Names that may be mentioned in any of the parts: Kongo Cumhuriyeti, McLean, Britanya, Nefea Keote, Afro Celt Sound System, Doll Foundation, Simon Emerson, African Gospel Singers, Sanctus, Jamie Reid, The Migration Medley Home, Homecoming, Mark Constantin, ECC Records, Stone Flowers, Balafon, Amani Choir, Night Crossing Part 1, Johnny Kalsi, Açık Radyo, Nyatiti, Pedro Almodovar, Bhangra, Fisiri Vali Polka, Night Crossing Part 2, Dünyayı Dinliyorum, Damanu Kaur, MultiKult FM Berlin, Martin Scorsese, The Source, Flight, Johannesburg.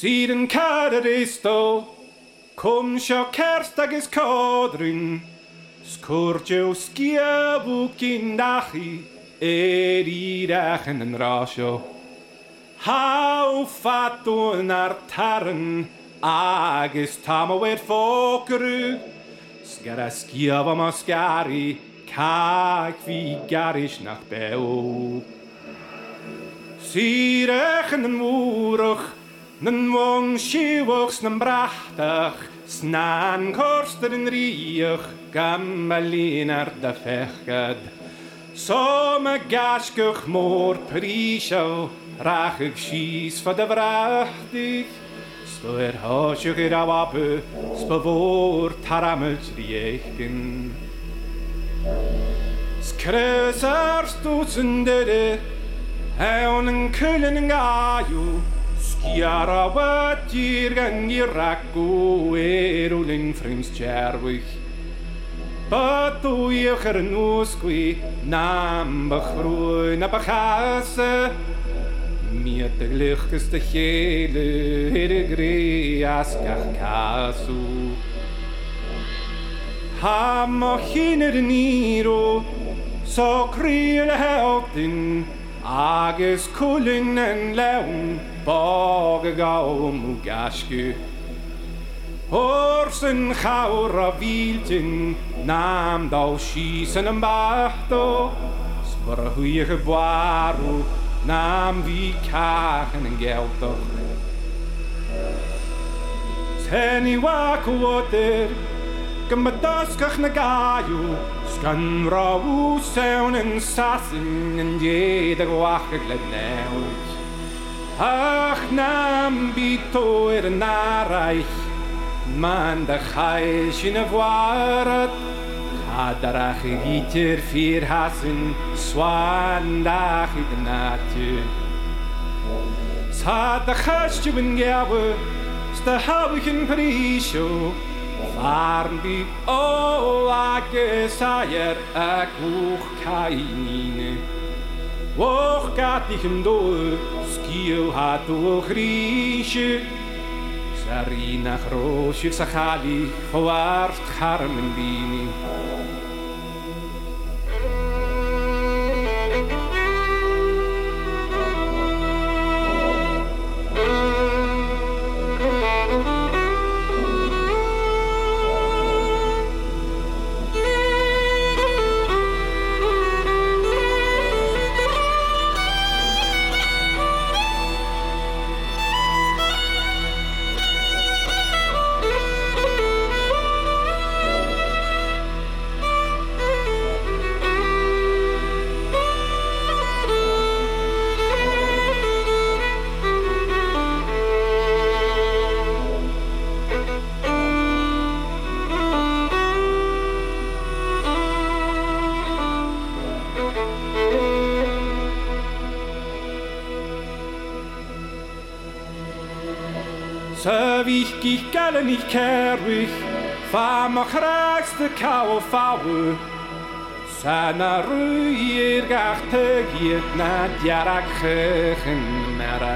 Siden kärde det stå, kom så kärstages kadrin, skurtjö skjabukin dahi, eri dagen rasjö. Hau fattu nartaren, agis tamovet fokru, skara skjava maskari, kakvigarish nach beo. Sirechnen muruch, nen wong shivox nen brachtach, snan korster in riech, gammelinar da fechgad. Somme gaskech mor prisho, rachig schies va de vrachtig. Stoer hoschig ir awapu, spavor taramelt riechen. Skresar stutzendede, eonen küllenen gaju, Skiara vatirgan iraku erulin frims charwich. Patu ichernusqui nam bachruin abachase. Miet de lichkeste gele erigri askakasu. Hamochiner niro, so kriele heltin, ages kullinen leun. Bogegau mugashku Horsen gaura wielten Naam dau schiessen en bachto Sborhuie gebwaru Naam wie kagen en gelto Seni waku water Kambadaskach nagayu Skan rau seun en sassen En jeder wachig ledneut Ach, nam bito er nareich, man da chaisch in a voarat, hadarach giter vier hasen, swandach in de natu. Sadachaschu ben gawe, stahabich in prisho, farn bi o lake sayer a kuch kainine. Och gaat ik hem door, skiel had toch riesje. Sarina groosje, zagali, gewaard, garmen bini. Ich gelle nicht kerwig, fahr mach reiste kaue faue. Sana ruier gachte giet na jarak gegen mera.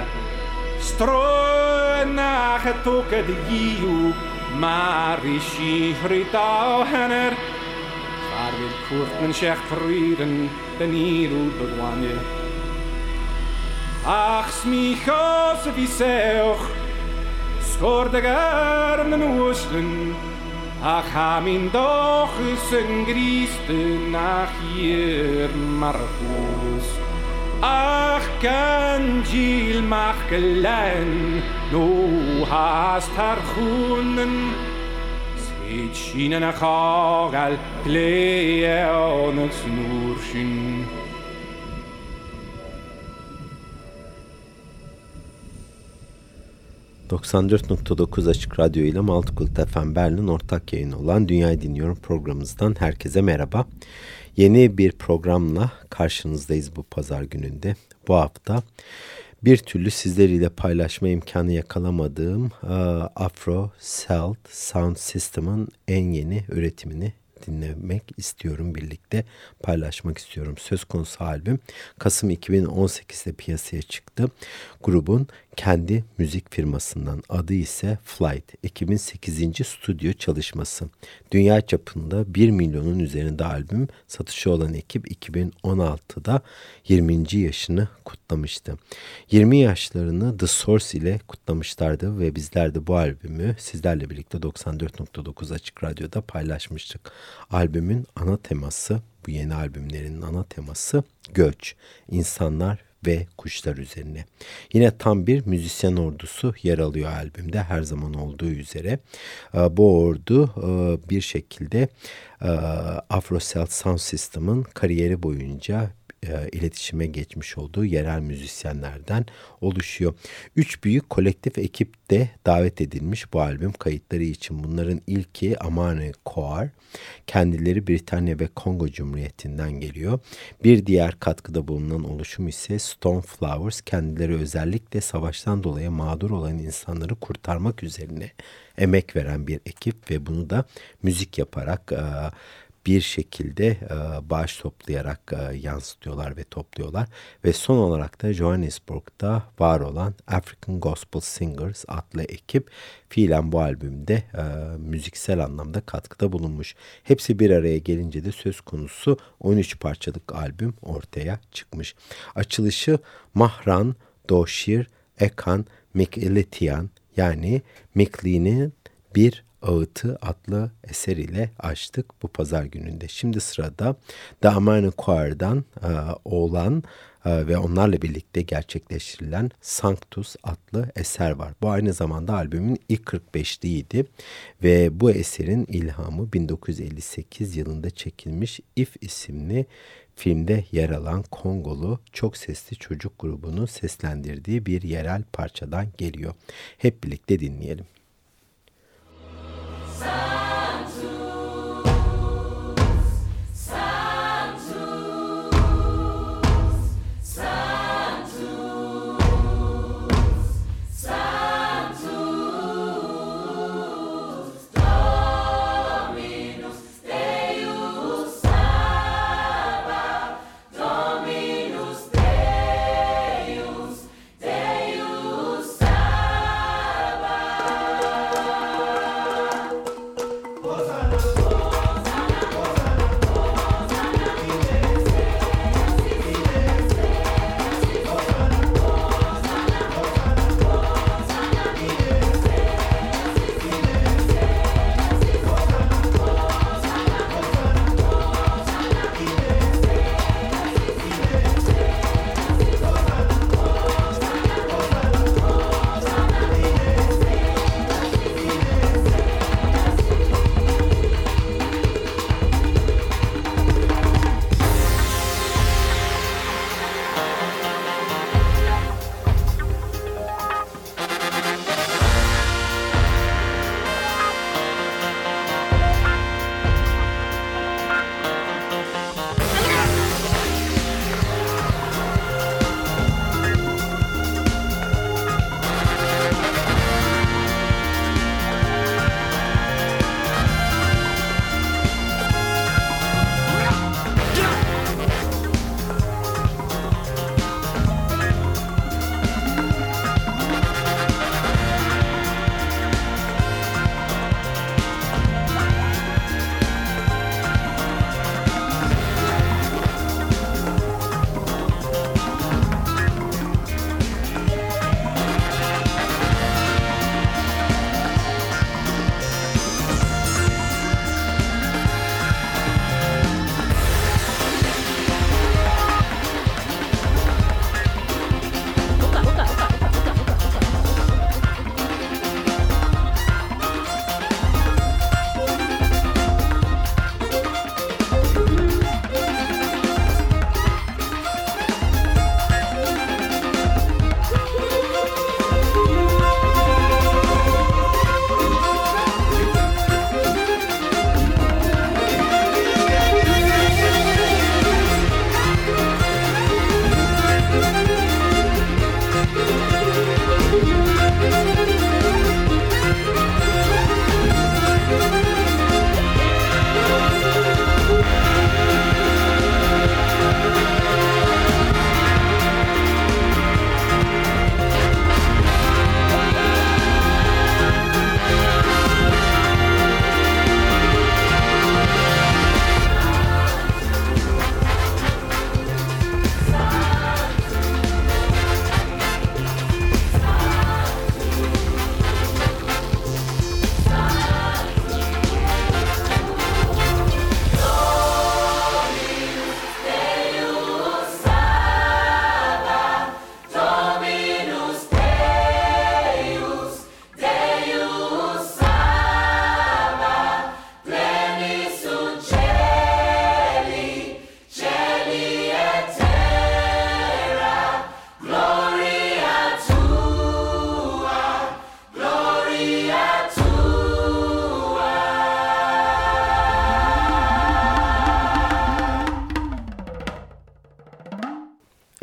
Stroe nach toke de giu, maar ich ritau henner. Fahr wil kurt men schech frieden, den hier über wanne. Ach smich aus wie seoch. Skorde gernen oosten, ach ha min dochus en griesten, ach hier marfus. Ach kan jiel mach gelein, no haast haar groenen. Zit schienen ach ogal, glee on het snoerschen. ...94.9 Açık Radyo ile MultiKult FM Berlin ortak yayını olan Dünyayı Dinliyorum programımızdan herkese merhaba. Yeni bir programla karşınızdayız bu pazar gününde. Bu hafta bir türlü sizleriyle paylaşma imkanı yakalamadığım Afro Celt Sound System'ın en yeni üretimini dinlemek istiyorum, birlikte paylaşmak istiyorum. Söz konusu albüm Kasım 2018'de piyasaya çıktı. Grubun kendi müzik firmasından, adı ise Flight. Ekibin 8. stüdyo çalışması. Dünya çapında 1 milyonun üzerinde albüm satışı olan ekip 2016'da 20. yaşını kutlamıştı. 20 yaşlarını The Source ile kutlamışlardı ve bizler de bu albümü sizlerle birlikte 94.9 Açık Radyo'da paylaşmıştık. Albümün ana teması, bu yeni albümlerin ana teması göç, insanlar ve kuşlar üzerine. Yine tam bir müzisyen ordusu yer alıyor albümde, her zaman olduğu üzere. Bu ordu bir şekilde Afro Celt Sound System'ın kariyeri boyunca iletişime geçmiş olduğu yerel müzisyenlerden oluşuyor. 3 büyük kolektif ekip de davet edilmiş bu albüm kayıtları için. Bunların ilki Amani Choir. Kendileri Britanya ve Kongo Cumhuriyeti'nden geliyor. Bir diğer katkıda bulunan oluşum ise Stone Flowers. Kendileri özellikle savaştan dolayı mağdur olan insanları kurtarmak üzerine emek veren bir ekip ve bunu da müzik yaparak bir şekilde bağış toplayarak yansıtıyorlar ve topluyorlar. Ve son olarak da Johannesburg'da var olan African Gospel Singers adlı ekip fiilen bu albümde müziksel anlamda katkıda bulunmuş. Hepsi bir araya gelince de söz konusu 13 parçalık albüm ortaya çıkmış. Açılışı Mahran, Doşir, Ekan, McLean yani McLean'in bir Ağıtı adlı eser ile açtık bu pazar gününde. Şimdi sırada Damanu Kaur'dan olan ve onlarla birlikte gerçekleştirilen Sanctus adlı eser var. Bu aynı zamanda albümün ilk 45'liydi ve bu eserin ilhamı 1958 yılında çekilmiş If isimli filmde yer alan Kongolu çok sesli çocuk grubunu seslendirdiği bir yerel parçadan geliyor. Hep birlikte dinleyelim.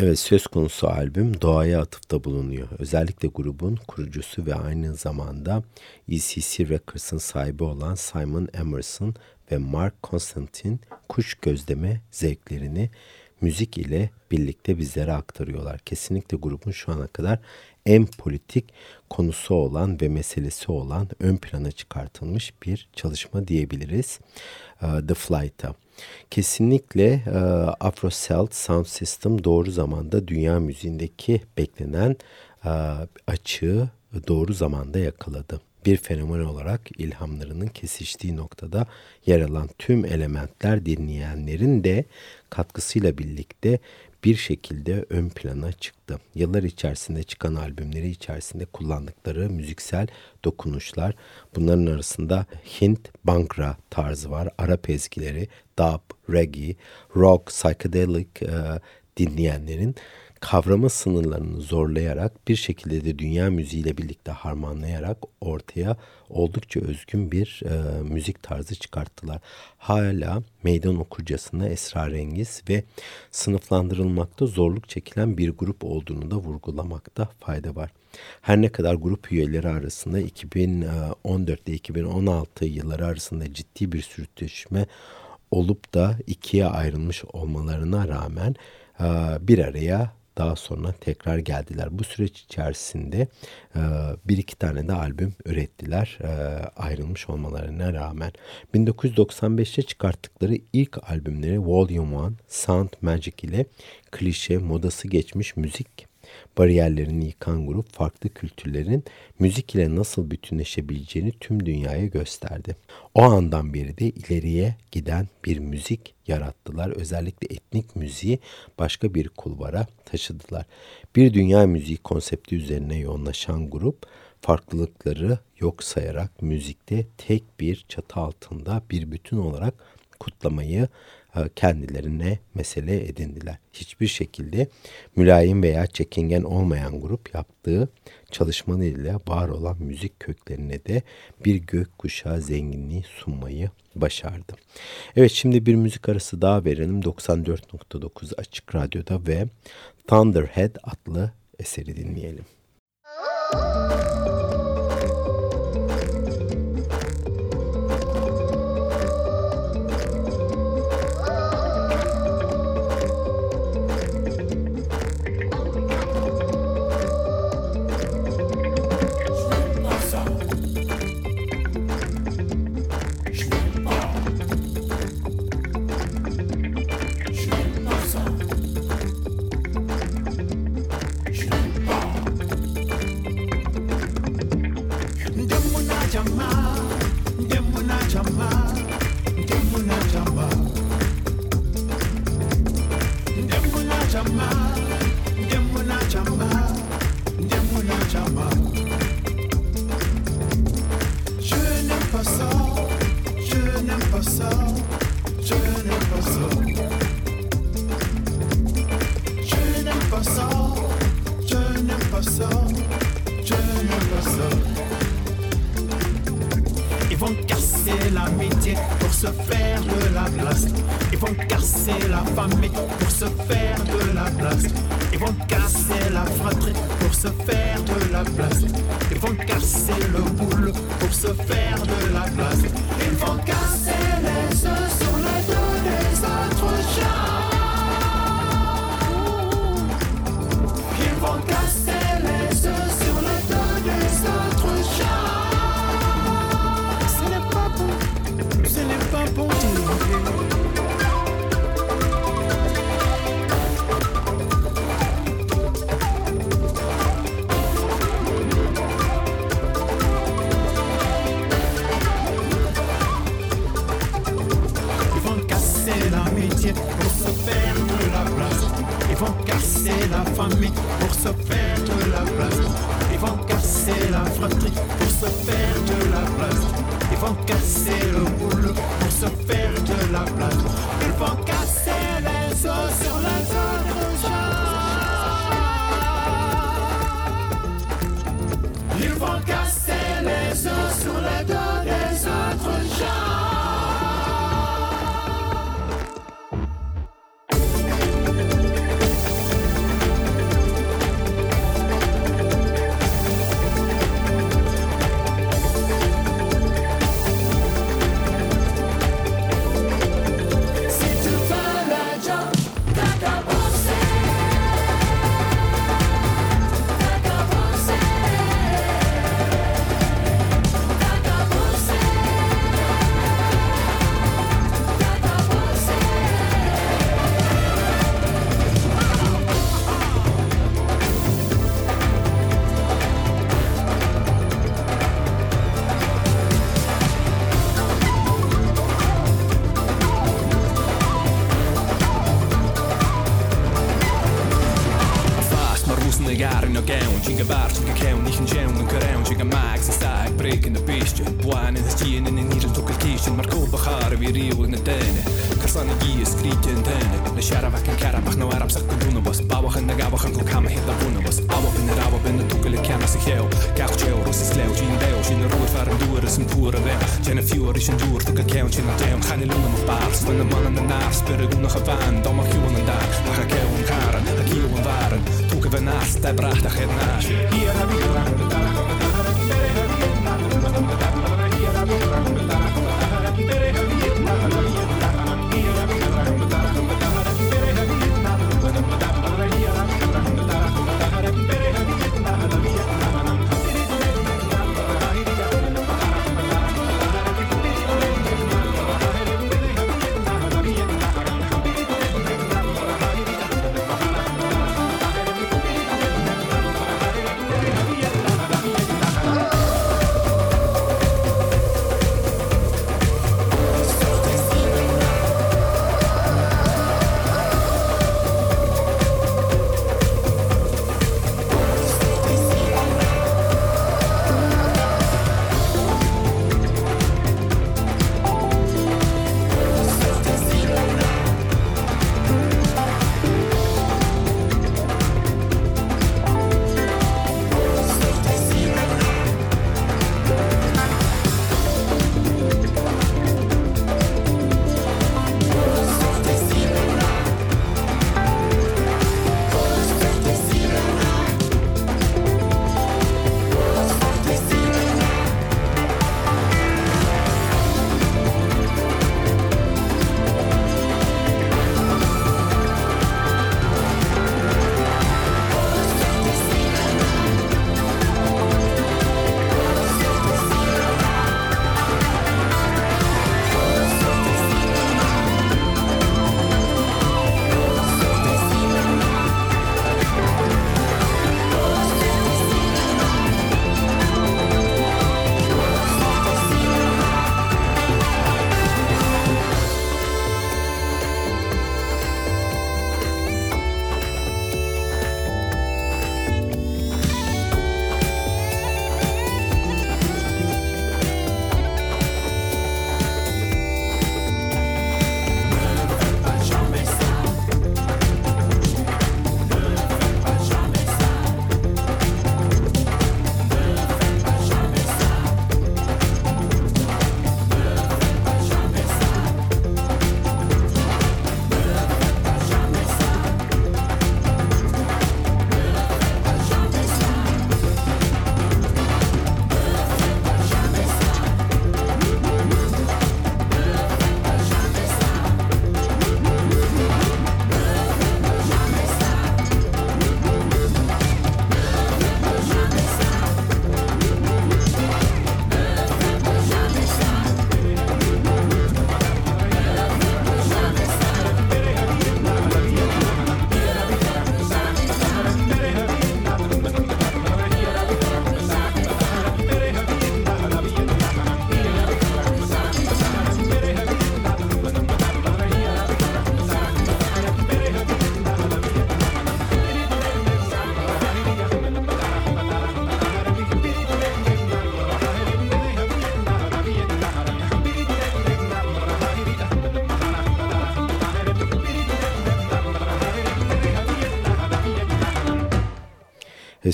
Evet, söz konusu albüm doğaya atıfta bulunuyor. Özellikle grubun kurucusu ve aynı zamanda ECC Records'ın sahibi olan Simon Emerson ve Mark Constantin kuş gözleme zevklerini müzik ile birlikte bizlere aktarıyorlar. Kesinlikle grubun şu ana kadar en politik konusu olan ve meselesi olan ön plana çıkartılmış bir çalışma diyebiliriz The Flight'a. Kesinlikle Afro Celt Sound System doğru zamanda dünya müziğindeki beklenen açığı doğru zamanda yakaladı. Bir fenomen olarak ilhamlarının kesiştiği noktada yer alan tüm elementler dinleyenlerin de katkısıyla birlikte bir şekilde ön plana çıktı. Yıllar içerisinde çıkan albümleri içerisinde kullandıkları müziksel dokunuşlar, bunların arasında Hint Bhangra tarzı var, Arap ezgileri, dub, reggae, rock, psychedelic dinleyenlerin kavrama sınırlarını zorlayarak bir şekilde de dünya müziğiyle birlikte harmanlayarak ortaya oldukça özgün bir müzik tarzı çıkarttılar. Hala meydan okurcasına esrarengiz ve sınıflandırılmakta zorluk çekilen bir grup olduğunu da vurgulamakta fayda var. Her ne kadar grup üyeleri arasında 2014 ile 2016 yılları arasında ciddi bir sürtüşme olup da ikiye ayrılmış olmalarına rağmen bir araya daha sonra tekrar geldiler. Bu süreç içerisinde bir iki tane de albüm ürettiler ayrılmış olmalarına rağmen. 1995'te çıkarttıkları ilk albümleri Volume 1, Sound Magic ile klişe, modası geçmiş müzik bariyerlerini yıkan grup farklı kültürlerin müzik ile nasıl bütünleşebileceğini tüm dünyaya gösterdi. O andan beri de ileriye giden bir müzik yarattılar. Özellikle etnik müziği başka bir kulvara taşıdılar. Bir dünya müziği konsepti üzerine yoğunlaşan grup farklılıkları yok sayarak müzikte tek bir çatı altında bir bütün olarak kutlamayı kendilerine mesele edindiler. Hiçbir şekilde mülayim veya çekingen olmayan grup yaptığı çalışmalarıyla var olan müzik köklerine de bir gökkuşağı zenginliği sunmayı başardı. Evet, şimdi bir müzik arası daha verelim. 94.9 Açık Radyo'da ve Thunderhead adlı eseri dinleyelim. jeszcze Błany na ściany, na niżę to kalkiszy Markoba harwi riły na teny Karsany gije skrycie anteny Na siarabach i karabach na arabsach kubunu bas Bałach na gałach kukamy hit labunu bas Awa bina tukali kiana sich jał Kach ciał rusy skleł, cin deł Cin ruły farem dury, syn pura weł Cina fiori, cin dur, tuka keł, cina deł Chani luna mu bars, wana mana na nars Peryguna hawan, doma kiuan andar Lacha keł un karan, ha kiuan waren Tuka we nas, te brahta chet nasz Hier habi gulach,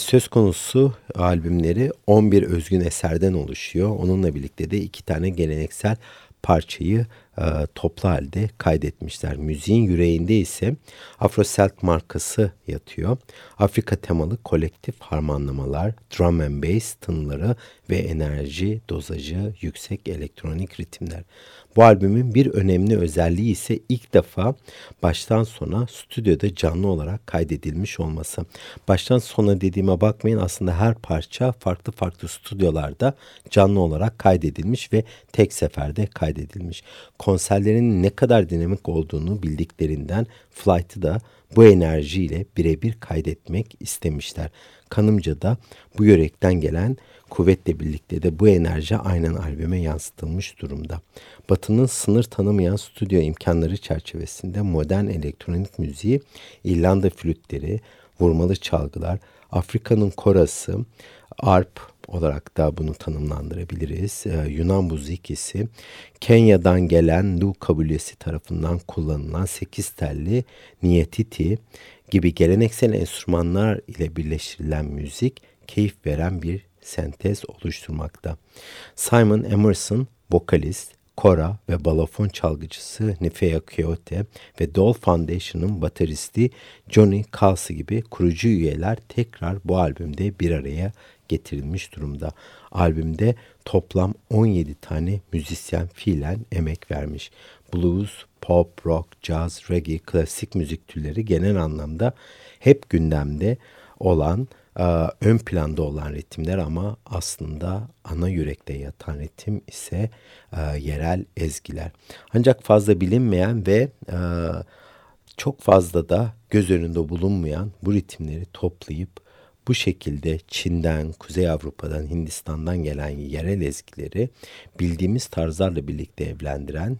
Söz konusu albümleri 11 özgün eserden oluşuyor. Onunla birlikte de 2 tane geleneksel parçayı toplu halde kaydetmişler. Müziğin yüreğinde ise Afro Celt markası yatıyor. Afrika temalı kolektif harmanlamalar, drum and bass tınıları ve enerji dozajı yüksek elektronik ritimler. Bu albümün bir önemli özelliği ise ilk defa baştan sona stüdyoda canlı olarak kaydedilmiş olması. Baştan sona dediğime bakmayın, aslında her parça farklı farklı stüdyolarda canlı olarak kaydedilmiş ve tek seferde kaydedilmiş. Konserlerin ne kadar dinamik olduğunu bildiklerinden Flight'ı da bu enerjiyle birebir kaydetmek istemişler. Kanımca da bu yörekten gelen kuvvetle birlikte de bu enerji aynen albüme yansıtılmış durumda. Batı'nın sınır tanımayan stüdyo imkanları çerçevesinde modern elektronik müziği, İrlanda flütleri, vurmalı çalgılar, Afrika'nın korası, arp, olarak da bunu tanımlandırabiliriz. Yunan buzikisi, Kenya'dan gelen Lu kabilesi tarafından kullanılan 8 telli Nyatiti gibi geleneksel enstrümanlar ile birleştirilen müzik keyif veren bir sentez oluşturmakta. Simon Emerson, vokalist, kora ve balafon çalgıcısı Nefea Keote ve Doll Foundation'ın bateristi Johnny Kalsi gibi kurucu üyeler tekrar bu albümde bir araya getirilmiş durumda. Albümde toplam 17 tane müzisyen fiilen emek vermiş. Blues, pop, rock, jazz, reggae, klasik müzik türleri genel anlamda hep gündemde olan, ön planda olan ritimler, ama aslında ana yürekte yatan ritim ise yerel ezgiler. Ancak fazla bilinmeyen ve çok fazla da göz önünde bulunmayan bu ritimleri toplayıp bu şekilde Çin'den, Kuzey Avrupa'dan, Hindistan'dan gelen yerel ezgileri bildiğimiz tarzlarla birlikte evlendiren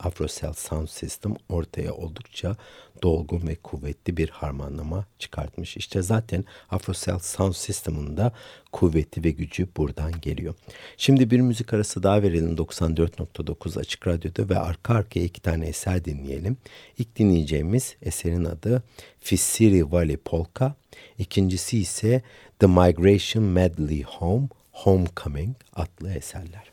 Afro Celt Sound System ortaya oldukça dolgun ve kuvvetli bir harmanlama çıkartmış. İşte zaten Afro Celt Sound System'ın da kuvveti ve gücü buradan geliyor. Şimdi bir müzik arası daha verelim 94.9 Açık Radyo'da ve arka arkaya 2 tane eser dinleyelim. İlk dinleyeceğimiz eserin adı Fisiri Vali Polka. İkincisi ise The Migration Medley Home, Homecoming adlı eserler.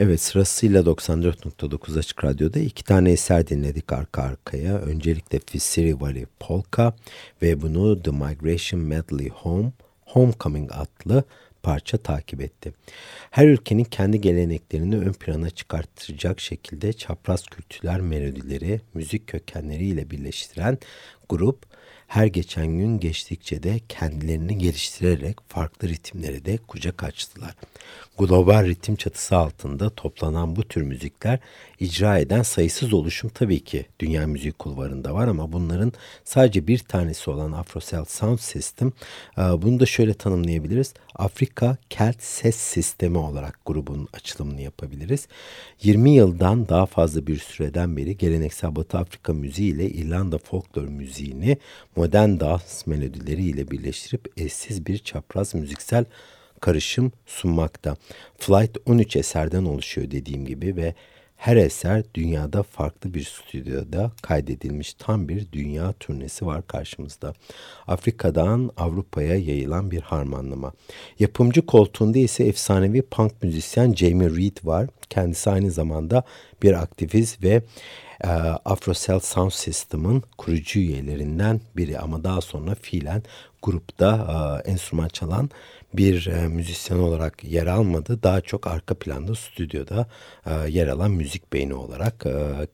Evet, sırasıyla 94.9 Açık Radyo'da iki tane eser dinledik arka arkaya. Öncelikle Fisiri Vali Polka ve bunu The Migration Medley Home, Homecoming adlı parça takip etti. Her ülkenin kendi geleneklerini ön plana çıkartacak şekilde çapraz kültürler, melodileri, müzik kökenleriyle birleştiren grup her geçen gün geçtikçe de kendilerini geliştirerek farklı ritimlere de kucak açtılar. Global ritim çatısı altında toplanan bu tür müzikler icra eden sayısız oluşum tabii ki dünya müziği kulvarında var ama bunların sadece bir tanesi olan Afro Celt Sound System, bunu da şöyle tanımlayabiliriz. Afrika Celt Ses Sistemi olarak grubun açılımını yapabiliriz. 20 yıldan daha fazla bir süreden beri geleneksel Batı Afrika müziği ile İrlanda folklor müziğini modern dans melodileriyle birleştirip eşsiz bir çapraz müziksel karışım sunmakta. Flight 13 eserden oluşuyor dediğim gibi ve her eser dünyada farklı bir stüdyoda kaydedilmiş, tam bir dünya turnesi var karşımızda. Afrika'dan Avrupa'ya yayılan bir harmanlama. Yapımcı koltuğunda ise efsanevi punk müzisyen Jamie Reid var. Kendisi aynı zamanda bir aktivist ve Afro Celt Sound System'ın kurucu üyelerinden biri ama daha sonra fiilen grupta enstrüman çalan bir müzisyen olarak yer almadı. Daha çok arka planda stüdyoda yer alan müzik beyni olarak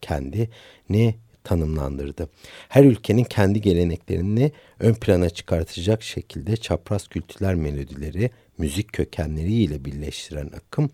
kendini tanımlandırdı. Her ülkenin kendi geleneklerini ön plana çıkartacak şekilde çapraz kültürler, melodileri, müzik kökenleriyle birleştiren akım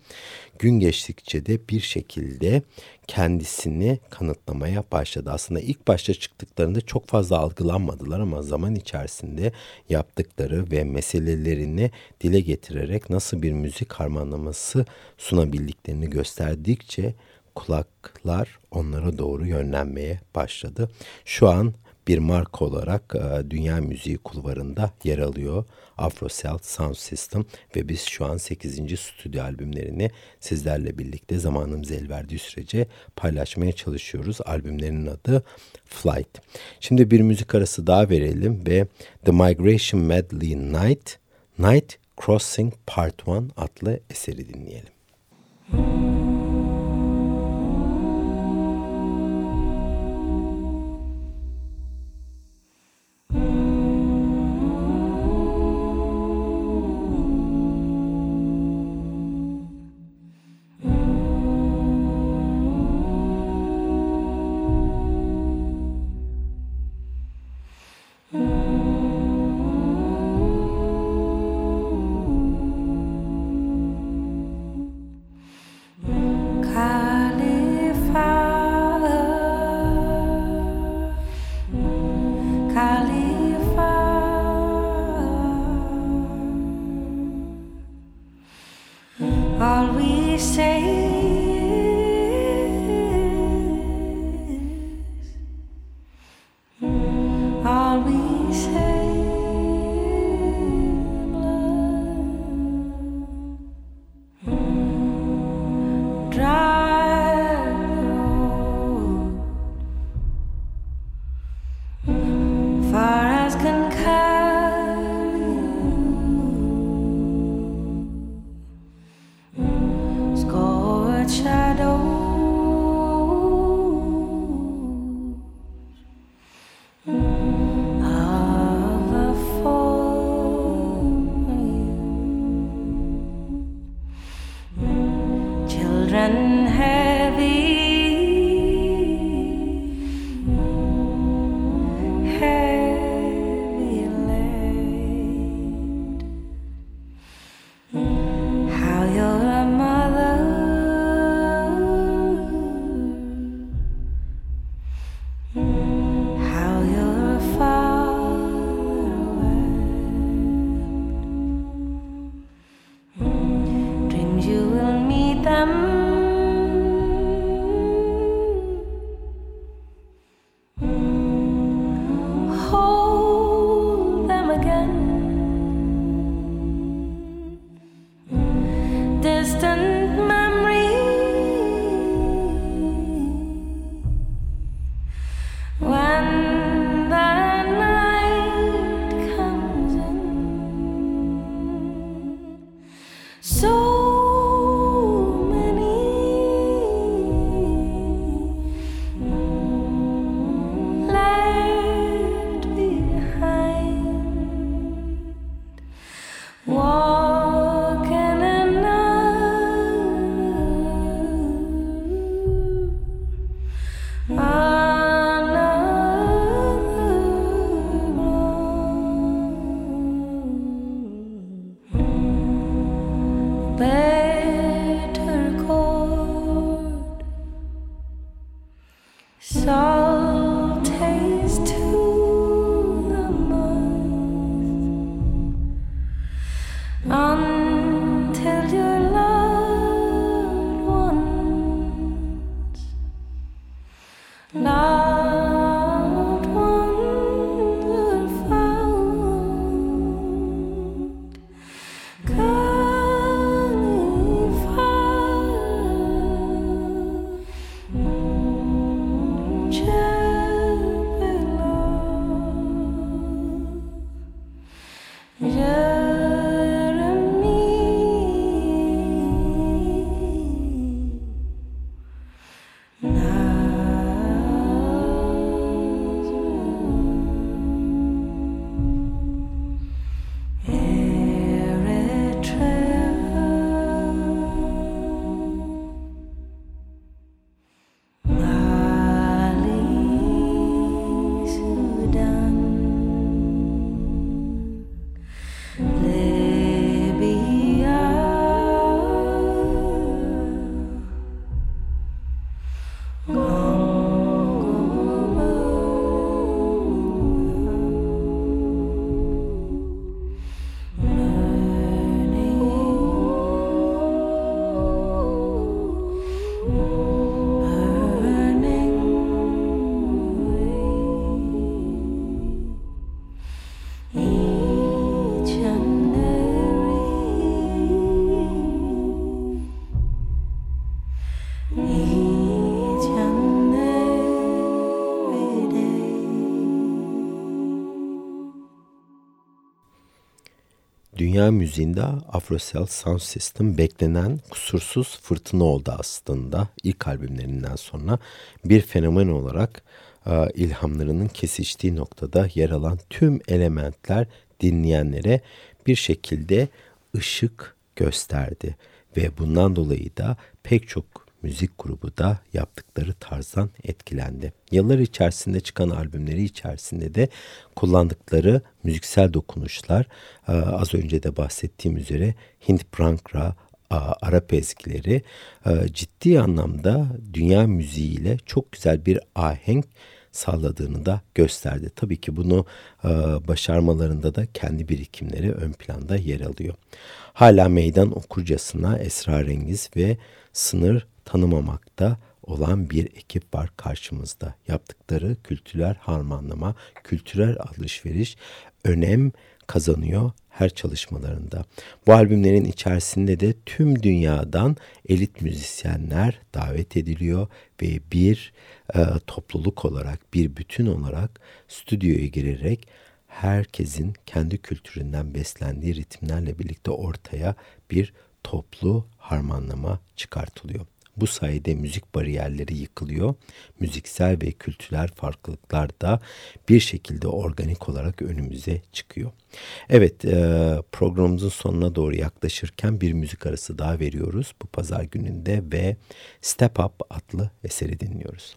gün geçtikçe de bir şekilde kendisini kanıtlamaya başladı. Aslında ilk başta çıktıklarında çok fazla algılanmadılar ama zaman içerisinde yaptıkları ve meselelerini dile getirerek nasıl bir müzik harmanlaması sunabildiklerini gösterdikçe kulaklar onlara doğru yönlenmeye başladı. Şu an bir marka olarak dünya müziği kulvarında yer alıyor Afro Celt Sound System ve biz şu an 8. stüdyo albümlerini sizlerle birlikte zamanımız el verdiği sürece paylaşmaya çalışıyoruz. Albümlerin adı Flight. Şimdi bir müzik arası daha verelim ve The Migration Medley Night, Night Crossing Part 1 adlı eseri dinleyelim. Dünya müziğinde Afro Celt Sound System beklenen kusursuz fırtına oldu aslında. İlk albümlerinden sonra bir fenomen olarak ilhamlarının kesiştiği noktada yer alan tüm elementler dinleyenlere bir şekilde ışık gösterdi. Ve bundan dolayı da pek çok müzik grubu da yaptıkları tarzdan etkilendi. Yıllar içerisinde çıkan albümleri içerisinde de kullandıkları müziksel dokunuşlar, az önce de bahsettiğim üzere Hint prangra, Arap ezgileri ciddi anlamda dünya müziğiyle çok güzel bir ahenk sağladığını da gösterdi. Tabii ki bunu başarmalarında da kendi birikimleri ön planda yer alıyor. Hala meydan okurcasına esrarengiz ve sınır tanımamakta olan bir ekip var karşımızda. Yaptıkları kültürel harmanlama, kültürel alışveriş önem kazanıyor her çalışmalarında. Bu albümlerin içerisinde de tüm dünyadan elit müzisyenler davet ediliyor ve bir topluluk olarak, bir bütün olarak stüdyoya girerek herkesin kendi kültüründen beslendiği ritimlerle birlikte ortaya bir toplu harmanlama çıkartılıyor. Bu sayede müzik bariyerleri yıkılıyor. Müziksel ve kültürel farklılıklar da bir şekilde organik olarak önümüze çıkıyor. Evet, programımızın sonuna doğru yaklaşırken bir müzik arası daha veriyoruz bu pazar gününde ve Step Up adlı eseri dinliyoruz.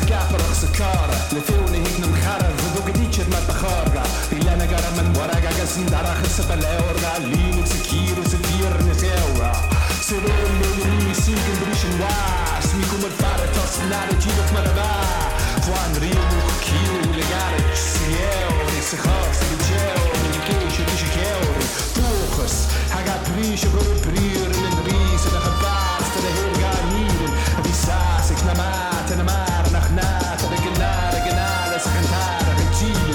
se kapra se kara lefeuni hiknum khara vdugi diçet ma taharga bilana garaman waraga gasindara khsebele orga lini tsikir zirne sewa serum lini sinkin brishin wa smikum alfara tasnara jibuk madaba fuan ribu kiu legare sieo sekhar sejeo nikishu tishkeo tukhs haga prish gol prir min ris da khabast da helga nirin bisas iknamat namar nakhnat begnar gnal sakhtar rejil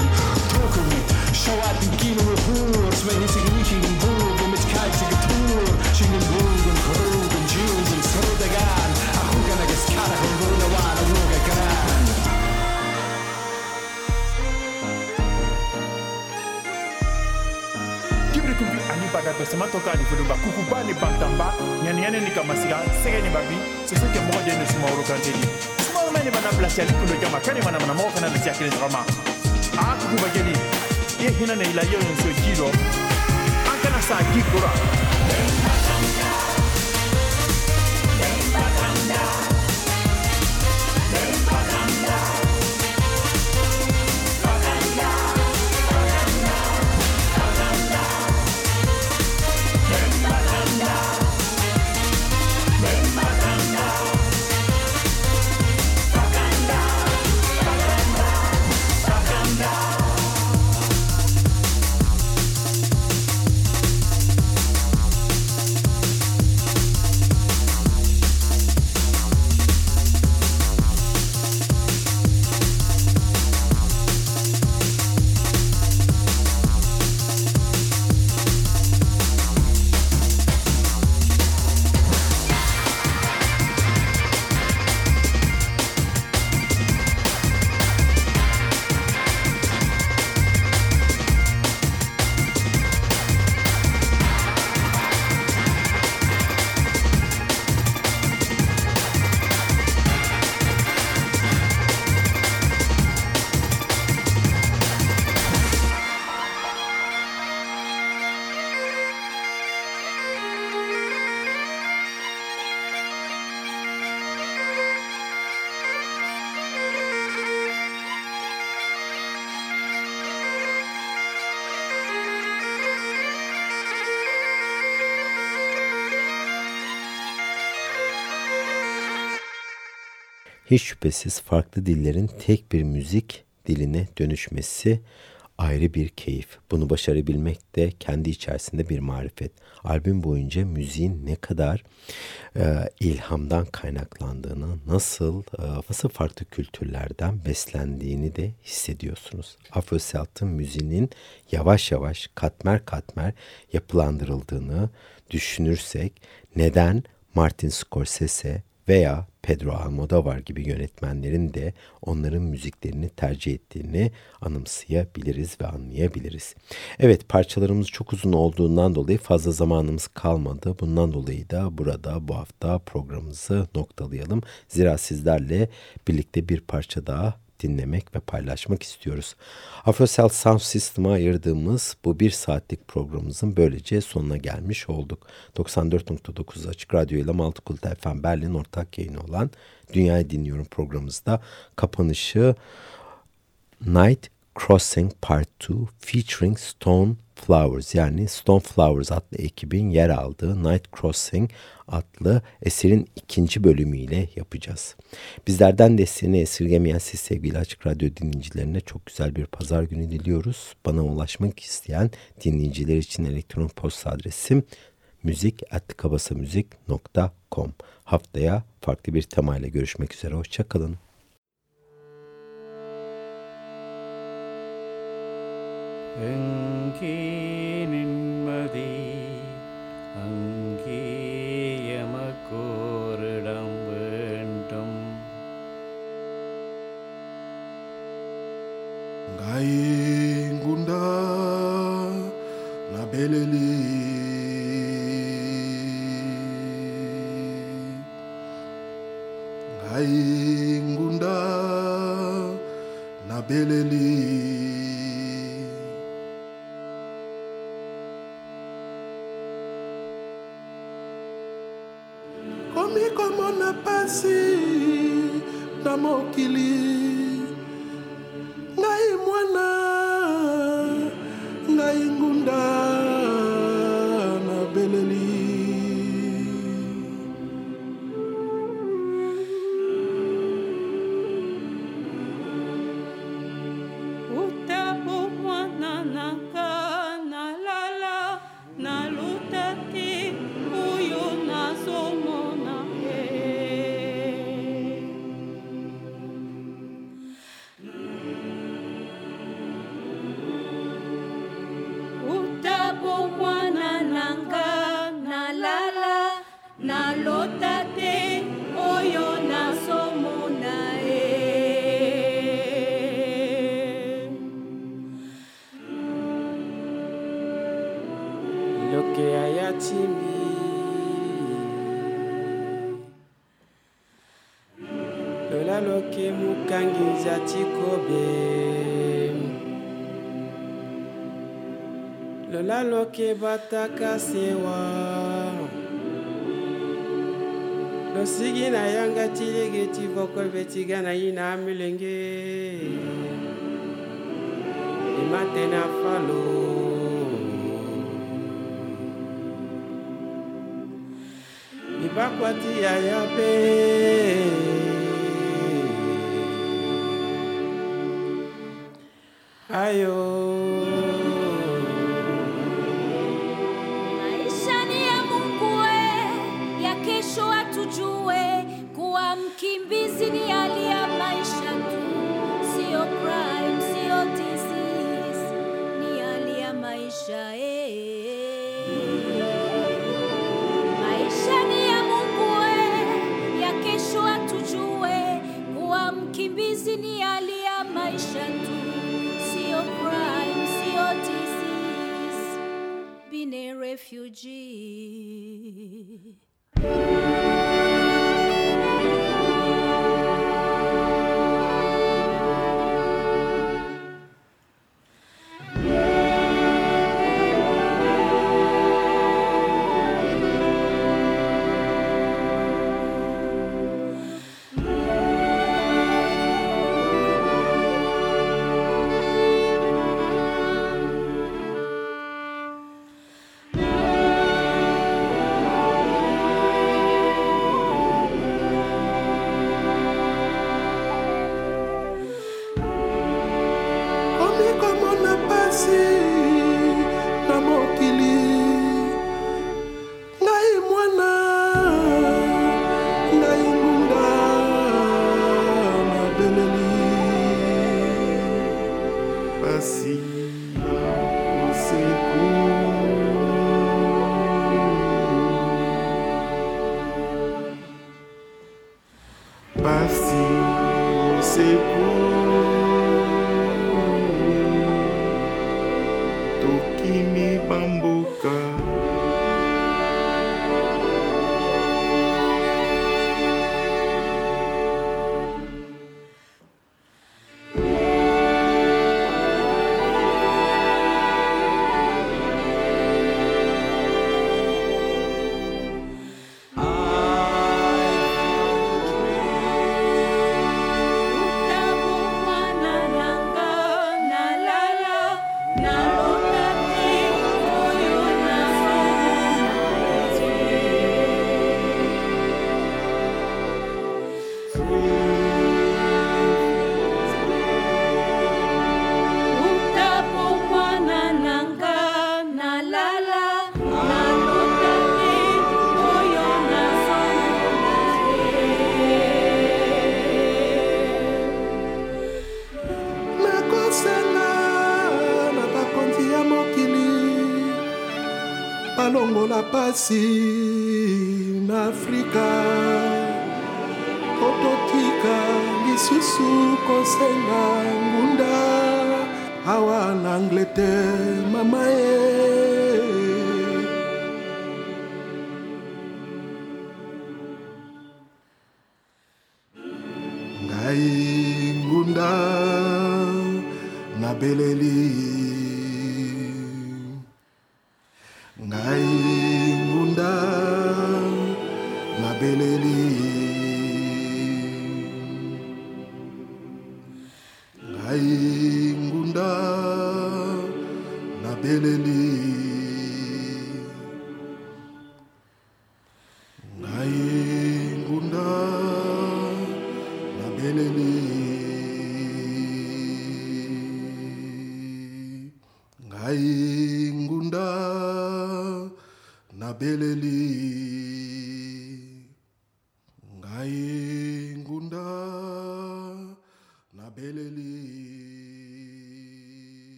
tukhmit shawat kin ruhurs men signichi bug mit kaise getur shin bug und krug und jewels und sodagan akugana geskara gona wana ruga kana. Bagat bersama toka di Fudumba Kukubali Bantamba Nyaniyane ni Kamasila Segeni Babi Soseke Moja ni Suma Urukanteli Suma Urumani Bana Blasiani Kundo Jama Kani Bana Bana Moka Na Bisi Akili Drama Akukubageli Ye Hina Neila Yo Yonso Jiro Ankana Sa Gikura Hiç şüphesiz farklı dillerin tek bir müzik diline dönüşmesi ayrı bir keyif. Bunu başarabilmek de kendi içerisinde bir marifet. Albüm boyunca müziğin ne kadar ilhamdan kaynaklandığını, nasıl farklı kültürlerden beslendiğini de hissediyorsunuz. Afro Celt'in müziğinin yavaş yavaş katmer katmer yapılandırıldığını düşünürsek neden Martin Scorsese veya Pedro Almodovar gibi yönetmenlerin de onların müziklerini tercih ettiğini anımsayabiliriz ve anlayabiliriz. Evet, parçalarımız çok uzun olduğundan dolayı fazla zamanımız kalmadı. Bundan dolayı da burada bu hafta programımızı noktalayalım. Zira sizlerle birlikte bir parça daha dinlemek ve paylaşmak istiyoruz. Afro Celt Sound System'a ayırdığımız bu bir saatlik programımızın böylece sonuna gelmiş olduk. 94.9 Açık Radyo ile MultiKult FM Berlin ortak yayını olan Dünyayı Dinliyorum programımızda kapanışı Night Crossing Part 2 featuring Stone Flowers yani Stone Flowers adlı ekibin yer aldığı Night Crossing adlı eserin ikinci bölümüyle yapacağız. Bizlerden desteğini esirgemeyen siz sevgili Açık Radyo dinleyicilerine çok güzel bir pazar günü diliyoruz. Bana ulaşmak isteyen dinleyiciler için elektron posta adresim müzik@kabasamüzik.com. Haftaya farklı bir temayla görüşmek üzere. Hoşçakalın. Anki nimmadi, anki yamakoridam vendum. Gaingunda na beleli, gaingunda na beleli. Comme on a passé na mokili ngai mwana ngai ngunda na beleli Loke bataka sewa Losigi na yanga tilege tivoko betiga na ina amulenge Imatena falo Ibakwati ya yape Ayo Tujue kuwa mkimbizi ni hali ya maisha tu, sio crime, sio disease, ni hali ya maisha Maisha ni ya Mungu ya kesho atujue, kuwa mkimbizi ni hali ya maisha tu, sio crime, sio disease, been a refugee in Africa ototika lisusu kosenga ngunda hawa na Angleterre mamae ngai ngunda na beleli Beleli geleneğini